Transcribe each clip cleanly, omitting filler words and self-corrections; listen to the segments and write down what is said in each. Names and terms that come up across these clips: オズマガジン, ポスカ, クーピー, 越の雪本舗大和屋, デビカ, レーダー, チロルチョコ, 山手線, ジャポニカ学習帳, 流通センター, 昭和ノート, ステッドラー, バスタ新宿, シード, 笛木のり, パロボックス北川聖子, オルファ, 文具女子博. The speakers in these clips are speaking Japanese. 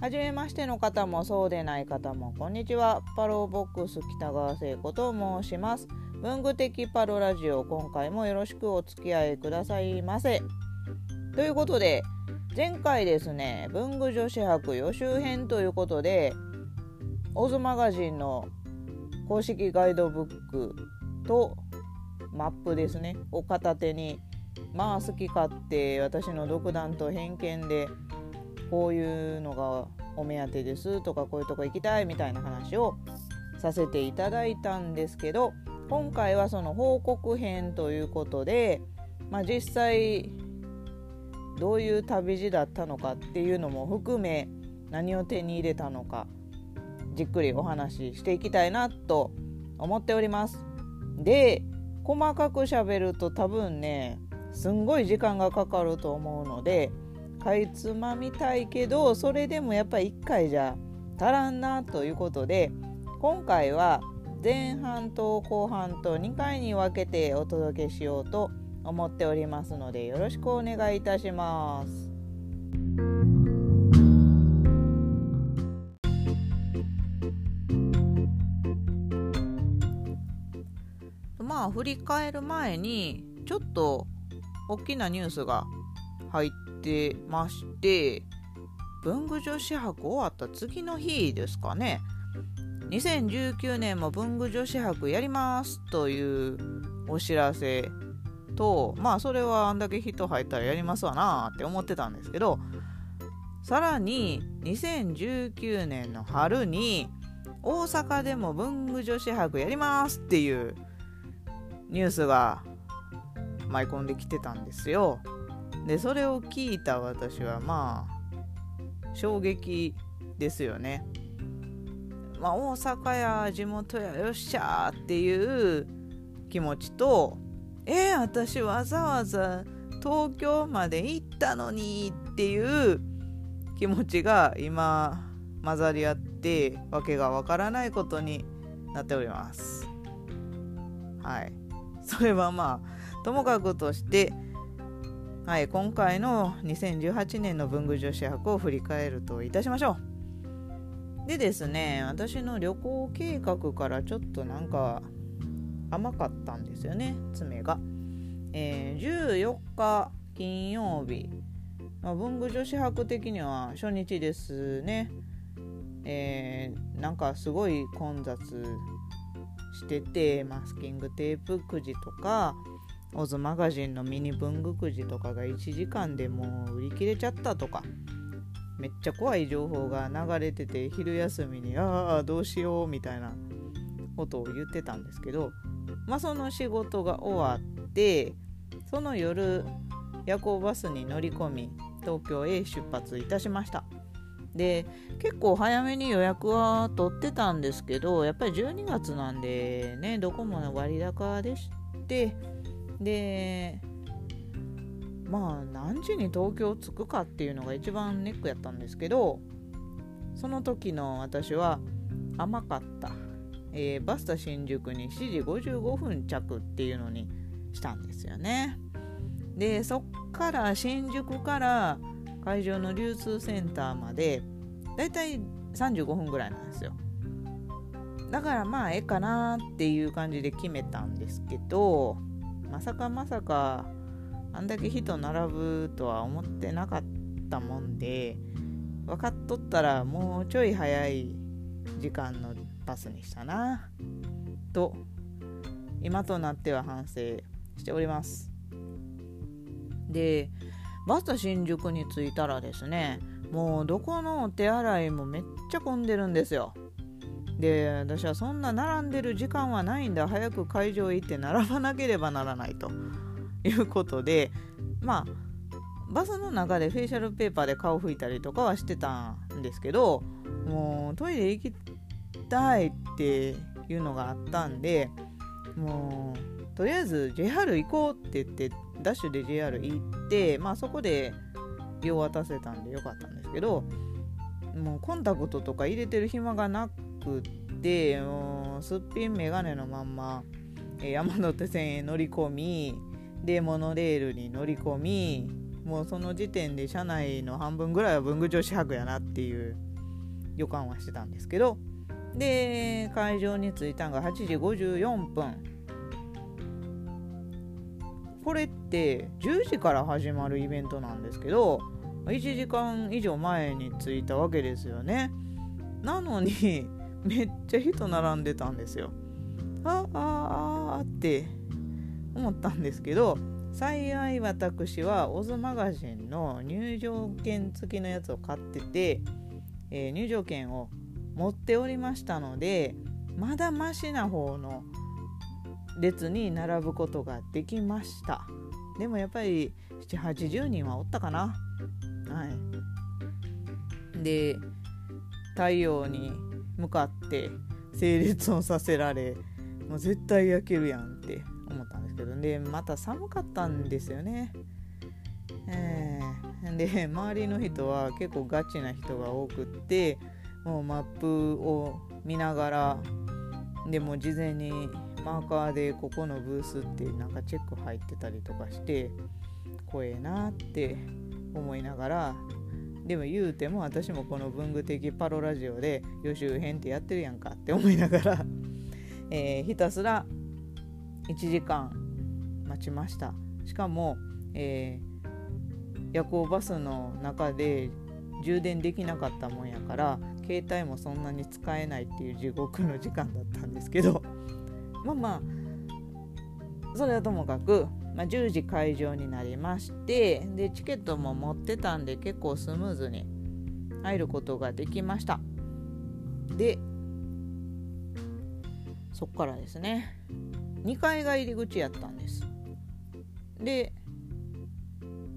初めましての方もそうでない方もこんにちは。パロボックス北川聖子と申します。文具的パロラジオ、今回もよろしくお付き合いくださいませ。ということで、前回ですね、文具女子博予習編ということでオズマガジンの公式ガイドブックとマップですねを片手に、まあ好き勝手私の独断と偏見でこういうのがお目当てですとか、こういうとこ行きたいみたいな話をさせていただいたんですけど、今回はその報告編ということで、実際どういう旅路だったのかっていうのも含め、何を手に入れたのかじっくりお話ししていきたいなと思っております。で、細かく喋ると多分ね、すんごい時間がかかると思うので、かいつまみたいけど、それでもやっぱり1回じゃ足らんなということで、今回は前半と後半と2回に分けてお届けしようと思っておりますので、よろしくお願いいたします。振り返る前にちょっと大きなニュースが入ってまして、文具女子博終わった次の日ですかね、2019年も文具女子博やりますというお知らせと、それはあんだけ人入ったらやりますわなって思ってたんですけど、さらに2019年の春に大阪でも文具女子博やりますっていうニュースが舞い込んできてたんですよ。で、それを聞いた私は衝撃ですよね。大阪や地元やよっしゃーっていう気持ちと、私わざわざ東京まで行ったのにっていう気持ちが今混ざり合って、わけがわからないことになっております。はい、それはともかくとして、今回の2018年の文具女子博を振り返るといたしましょう。でですね、私の旅行計画からちょっと甘かったんですよね、爪が。14日金曜日、文具女子博的には初日ですね。すごい混雑してて、マスキングテープくじとかオズマガジンのミニ文具くじとかが1時間でもう売り切れちゃったとか、めっちゃ怖い情報が流れてて、昼休みにどうしようみたいなことを言ってたんですけど、その仕事が終わって、その夜夜行バスに乗り込み東京へ出発いたしました。で、結構早めに予約は取ってたんですけど、やっぱり12月なんでね、どこも割高でして、で何時に東京着くかっていうのが一番ネックやったんですけど、その時の私は甘かった、バスタ新宿に7時55分着っていうのにしたんですよね。で、そっから新宿から会場の流通センターまでだいたい35分ぐらいなんですよ。だからええかなっていう感じで決めたんですけど、まさかあんだけ人並ぶとは思ってなかったもんで、分かっとったらもうちょい早い時間のバスにしたなと今となっては反省しております。で、バスタ新宿に着いたらですね、もうどこのお手洗いもめっちゃ混んでるんですよ。で、私はそんな並んでる時間はないんだ、早く会場へ行って並ばなければならないということで、バスの中でフェイシャルペーパーで顔拭いたりとかはしてたんですけど、もうトイレ行きたいっていうのがあったんで、もうとりあえず JR 行こうって言って、ダッシュで JR 行って、そこで用渡せたんでよかったんですけど、もうコンタクトとか入れてる暇がなくて、もうすっぴんメガネのまんま山手線へ乗り込み、でモノレールに乗り込み、もうその時点で車内の半分ぐらいは文具女子博やなっていう予感はしてたんですけど、で会場に着いたのが8時54分。これって10時から始まるイベントなんですけど、1時間以上前に着いたわけですよね。なのにめっちゃ人並んでたんですよ。って思ったんですけど、幸い私はオズマガジンの入場券付きのやつを買ってて、入場券を持っておりましたので、まだマシな方の列に並ぶことができました。でもやっぱり 7,80 人はおったかな、はい、で太陽に向かって整列をさせられ、もう絶対焼けるやんって思ったんですけど、でまた寒かったんですよね、で周りの人は結構ガチな人が多くって、もうマップを見ながら、でも事前にマーカーでここのブースってなんかチェック入ってたりとかして、怖えなって思いながら、でも言うても私もこの文具的パロラジオで予習編ってやってるやんかって思いながらひたすら1時間待ちました。しかも、夜行バスの中で充電できなかったもんやから、携帯もそんなに使えないっていう地獄の時間だったんですけど、まあまあそれはともかく、10時会場になりまして、でチケットも持ってたんで結構スムーズに入ることができました。でそっからですね、2階が入り口やったんです。で、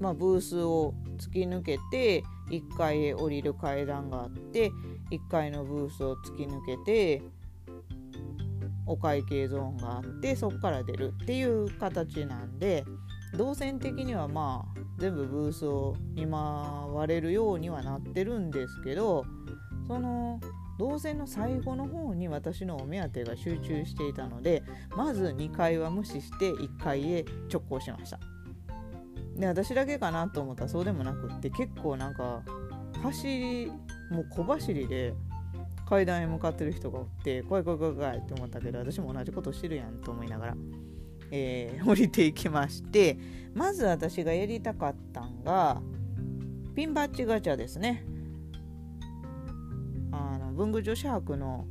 ブースを突き抜けて1階へ降りる階段があって、1階のブースを突き抜けてお会計ゾーンがあって、そこから出るっていう形なんで、動線的には全部ブースを見回れるようにはなってるんですけど、その動線の最後の方に私のお目当てが集中していたので、まず2階は無視して1階へ直行しました。で私だけかなと思ったらそうでもなくって、結構なんかもう小走りで階段へ向かってる人がおって、怖いって思ったけど、私も同じことしてるやんと思いながら、降りていきまして、まず私がやりたかったんがピンバッジガチャですね。文具女子博の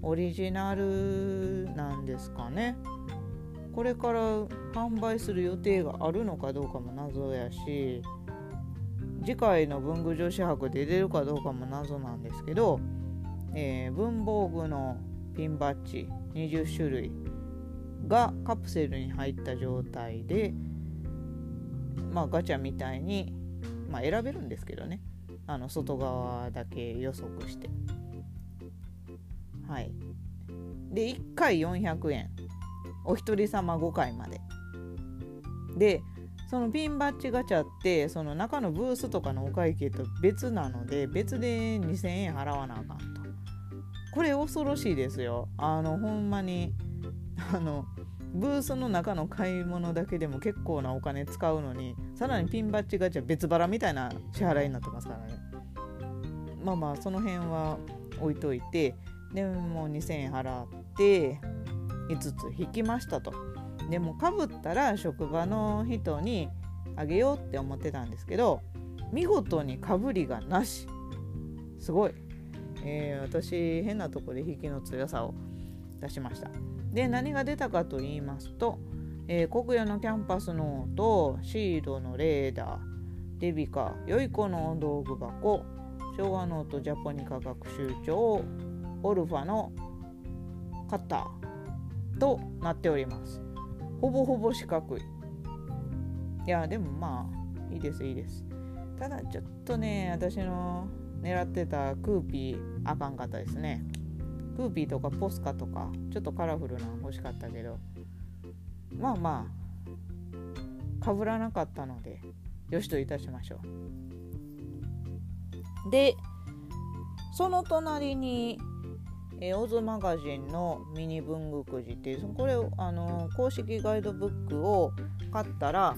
オリジナルなんですかね。これから販売する予定があるのかどうかも謎やし、次回の文具女子博で出るかどうかも謎なんですけど、文房具のピンバッジ20種類がカプセルに入った状態で、ガチャみたいに、選べるんですけどね、外側だけ予測して、で1回400円、お一人様5回までで、そのピンバッジガチャってその中のブースとかのお会計と別なので、別で2000円払わなあかんと。これ恐ろしいですよ。ほんまにブースの中の買い物だけでも結構なお金使うのに、さらにピンバッジガチャ別腹みたいな支払いになってますからね。その辺は置いといて、でもう2000円払って5つ引きましたと。でもかぶったら職場の人にあげようって思ってたんですけど、見事にかぶりがなし、すごい、私変なとこで引きの強さを出しました。で何が出たかと言いますと、国用のキャンパスノート、シードのレーダー、デビカ、よい子の道具箱、昭和ノート、ジャポニカ学習帳、オルファのカッターとなっております。ほぼほぼ四角い。いやでもいいですただちょっとね、私の狙ってたクーピーあかんかったですね。クーピーとかポスカとかちょっとカラフルなの欲しかったけど、かぶらなかったのでよしといたしましょう。でその隣にオズマガジンのミニ文具くじっていう、これ公式ガイドブックを買ったら、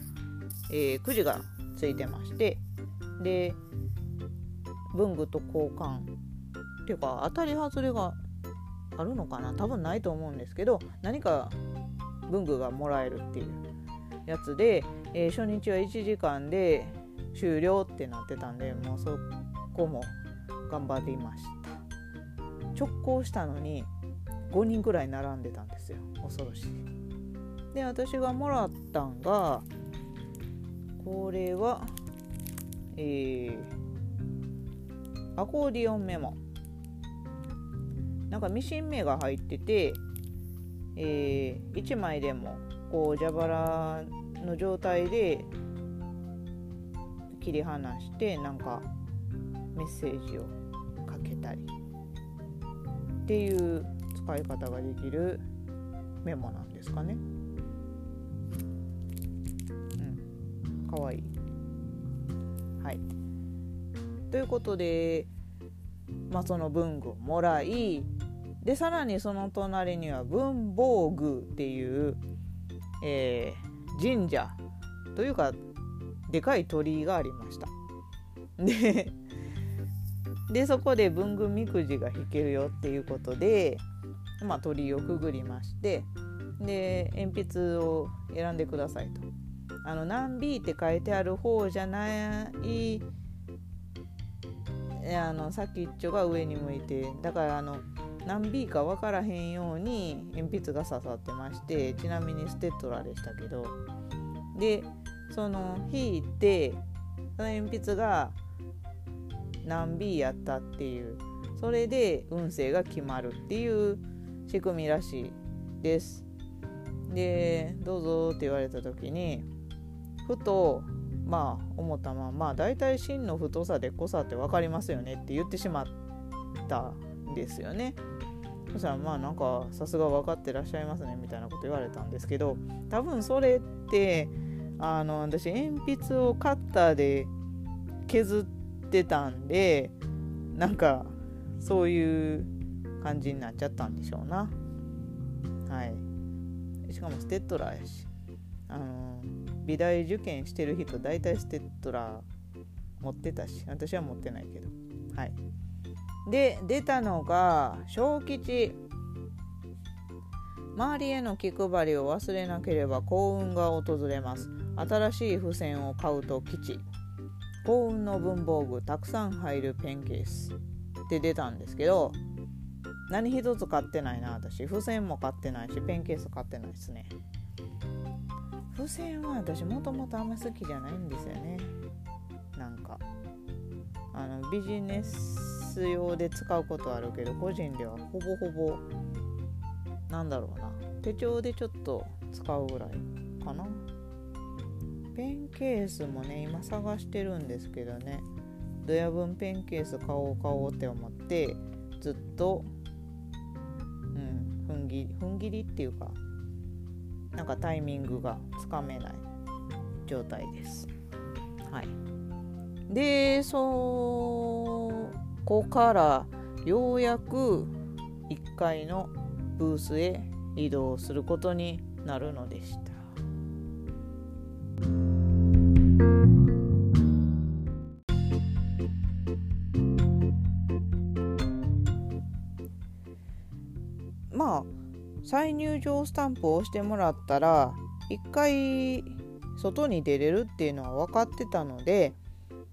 くじがついてまして、で文具と交換っていうか当たり外れがあるのかな、多分ないと思うんですけど、何か文具がもらえるっていうやつで、初日は1時間で終了ってなってたんで、もうそこも頑張っていました。直行したのに5人くらい並んでたんですよ、恐ろしい。で、私がもらったんがこれは、アコーディオンメモ、なんかミシン目が入ってて、1枚でもこう蛇腹の状態で切り離してなんかメッセージをかけたりっていう使い方ができるメモなんですかね。うん、かわいい。はい。ということで、まあ、その文具をもらい、でさらにその隣には文房具っていう、神社というかでかい鳥居がありました。でそこで文具みくじが引けるよっていうことで、まあ、鳥居をくぐりまして、で鉛筆を選んでくださいと、何 B って書いてある方じゃない、先っちょが上に向いて、だから何 B か分からへんように鉛筆が刺さってまして、ちなみにステトラでしたけど、でその引いてその鉛筆が何 B やったっていう、それで運勢が決まるっていう仕組みらしいです。でどうぞって言われた時にふとまあ思ったまま、だいたい芯の太さで濃さって分かりますよねって言ってしまったんですよね。そしたらまあなんかさすが分かってらっしゃいますねみたいなこと言われたんですけど、多分それって私鉛筆をカッターで削ってたんで、なんかそういう感じになっちゃったんでしょうな。はい。しかもステッドラーやし、美大受験してる人大体ステッドラ持ってたし、私は持ってないけど、はい。で出たのが小吉、周りへの気配りを忘れなければ幸運が訪れます、新しい付箋を買うと吉、幸運の文房具たくさん入るペンケースって出たんですけど、何一つ買ってないな。私付箋も買ってないしペンケース買ってないですね。付箋は私もともとあんま好きじゃないんですよね。なんかビジネス用で使うことあるけど、個人ではほぼほぼなんだろうな、手帳でちょっと使うぐらいかな。ペンケースもね今探してるんですけどね、ドヤ分ペンケース買おうって思ってずっと、踏ん切りっていうかなんかタイミングがつかめない状態です。はい。で、そこからようやく1階のブースへ移動することになるのでした。まあ再入場スタンプを押してもらったら一回外に出れるっていうのは分かってたので、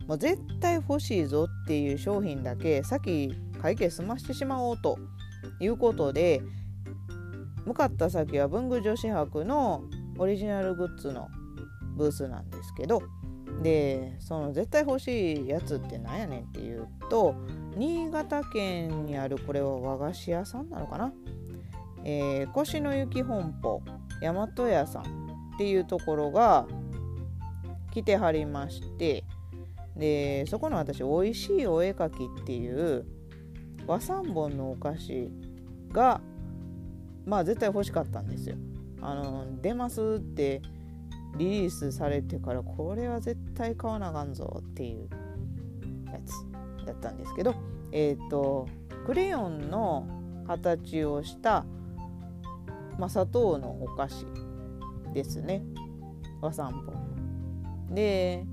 もう絶対欲しいぞっていう商品だけ先会計済ましてしまおうということで、向かった先は文具女子博のオリジナルグッズのブースなんですけど、でその絶対欲しいやつってなんやねんっていうと、新潟県にあるこれは和菓子屋さんなのかな、越の雪本舗大和屋さんっていうところが来てはりまして、でそこの私おいしいお絵かきっていう和3本のお菓子がまあ絶対欲しかったんですよ。出ますってリリースされてから、これは絶対買わなあかんぞっていうやつだったんですけど、クレヨンの形をしたまあ、砂糖のお菓子ですね、和三本で、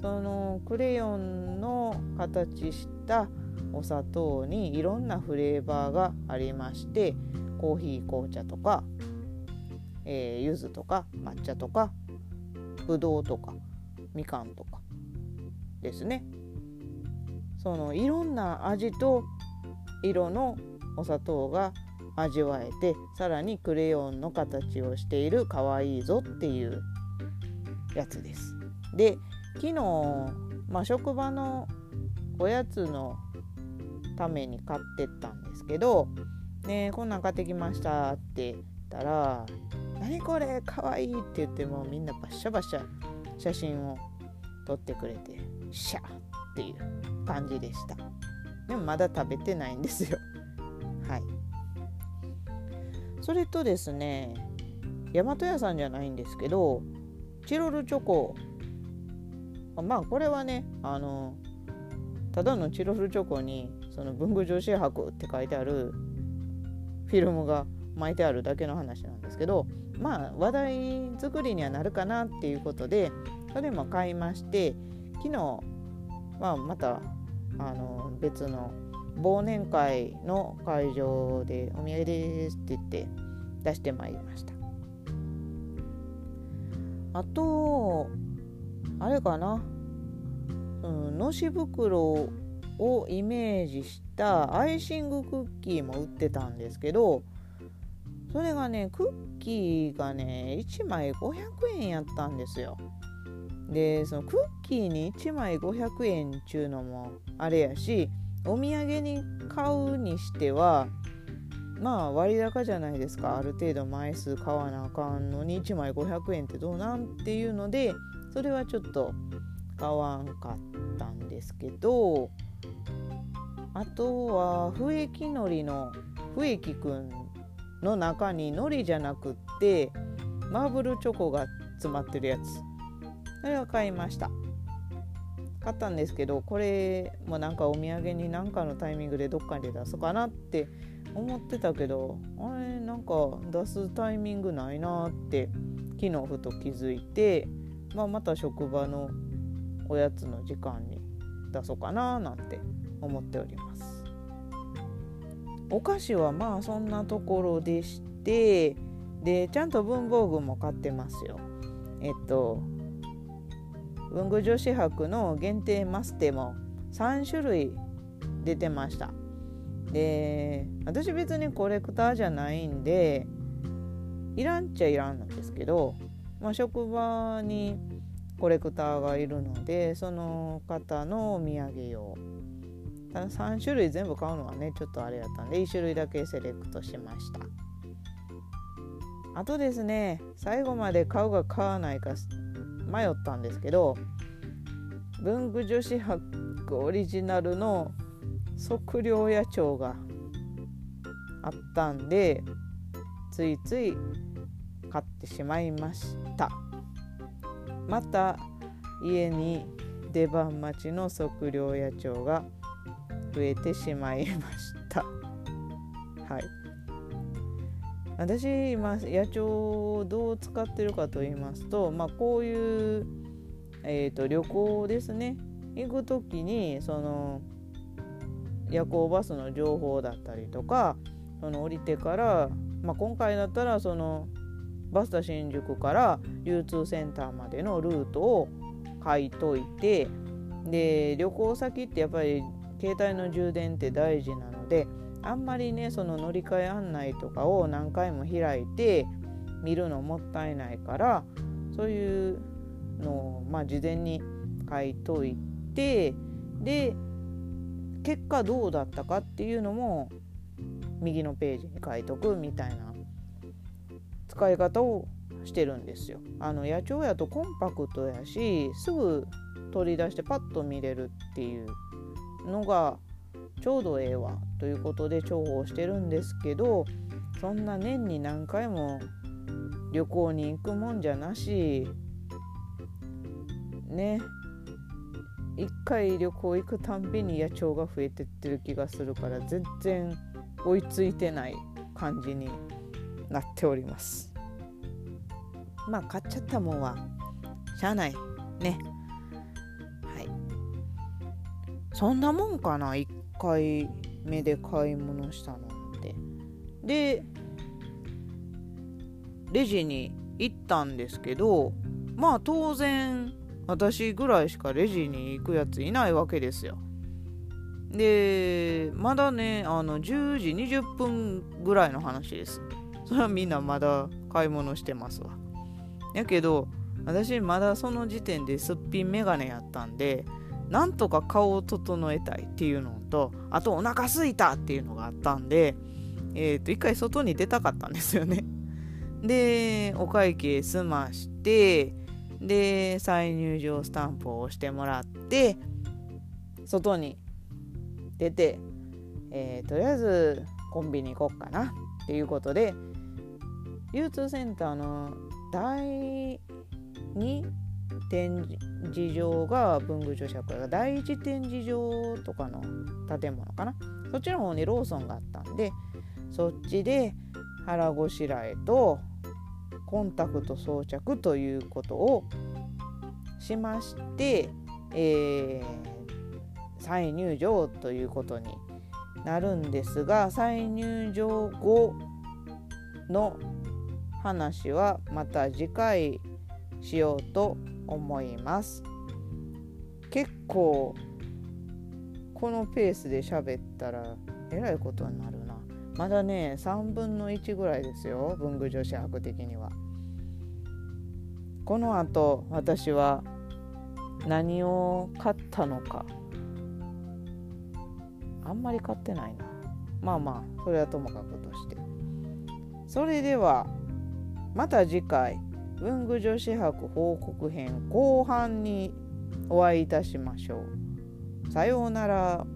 そのクレヨンの形したお砂糖にいろんなフレーバーがありまして、コーヒー、紅茶とか、柚子とか抹茶とかぶどうとかみかんとかですね。そのいろんな味と色のお砂糖が味わえて、さらにクレヨンの形をしているかわいいぞっていうやつです。で、昨日、職場のおやつのために買ってったんですけど、ね、こんなん買ってきましたって言ったら、何これかわいいって言って、もうみんなバッシャバシャ写真を撮ってくれて、シャーっていう感じでした。でもまだ食べてないんですよ。はい。それとですね、大和屋さんじゃないんですけど、チロルチョコ、これはね、ただのチロルチョコにその文具女子博って書いてあるフィルムが巻いてあるだけの話なんですけど、話題作りにはなるかなっていうことで、それも買いまして、昨日、また別の忘年会の会場でお土産ですって言って出してまいりました。あとあれかな、のし袋をイメージしたアイシングクッキーも売ってたんですけど、それがね、クッキーがね1枚500円やったんですよ。で、そのクッキーに1枚500円っちゅうのもあれやし、お土産に買うにしては割高じゃないですか。ある程度枚数買わなあかんのに1枚500円ってどうなんっていうので、それはちょっと買わんかったんですけど、あとは笛木のりの笛木くんの中にのりじゃなくってマーブルチョコが詰まってるやつ、それは買ったんですけど、これもお土産に何かのタイミングでどっかで出そうかなって思ってたけど、あれ出すタイミングないなって昨日ふと気づいて、また職場のおやつの時間に出そうかななんて思っております。お菓子はそんなところでして、で、ちゃんと文房具も買ってますよ。文具女子博の限定マステも3種類出てました。で、私別にコレクターじゃないんでいらんっちゃいらんなんですけど、職場にコレクターがいるので、その方のお土産用、ただ3種類全部買うのはねちょっとあれやったんで、1種類だけセレクトしました。あとですね、最後まで買うか買わないか迷ったんですけど、文具女子博オリジナルの測量野鳥があったんで、ついつい買ってしまいました。また家に出番待ちの測量野鳥が増えてしまいました。はい。私今野鳥をどう使ってるかと言いますと、こういう、旅行ですね、行くときにその夜行バスの情報だったりとか、その降りてから、今回だったらそのバスタ新宿から流通センターまでのルートを書いといて、で、旅行先ってやっぱり携帯の充電って大事なので、あんまりねその乗り換え案内とかを何回も開いて見るのもったいないから、そういうのを事前に書いといて、で、結果どうだったかっていうのも右のページに書いとくみたいな使い方をしてるんですよ。野鳥やとコンパクトやし、すぐ取り出してパッと見れるっていうのがちょうどええわということで重宝してるんですけど、そんな年に何回も旅行に行くもんじゃなしね、一回旅行行くたんびに野鳥が増えてってる気がするから、全然追いついてない感じになっております。買っちゃったもんはしゃあないね。はい、そんなもんかな。一回目で買い物したのってでレジに行ったんですけど、まあ当然私ぐらいしかレジに行くやついないわけですよ。でまだね10時20分ぐらいの話です。それはみんなまだ買い物してますわ。やけど私まだその時点ですっぴんメガネやったんで、なんとか顔を整えたいっていうのと、あとお腹すいたっていうのがあったんで、一回外に出たかったんですよね。でお会計済まして、で再入場スタンプを押してもらって外に出て、とりあえずコンビニ行こっかなっていうことで、流通センターの第2展示場が文具女子学が第1展示場とかの建物かな、そっちの方にローソンがあったんで、そっちで腹ごしらえとコンタクト装着ということをしまして、再入場ということになるんですが、再入場後の話はまた次回しようと思います。結構このペースで喋ったらえらいことになるな。まだね3分の1ぐらいですよ、文具女子博的には。このあと私は何を買ったのか、あんまり買ってないな。まあまあそれはともかくとして、それではまた次回文具女子博報告編後半にお会いいたしましょう。さようなら。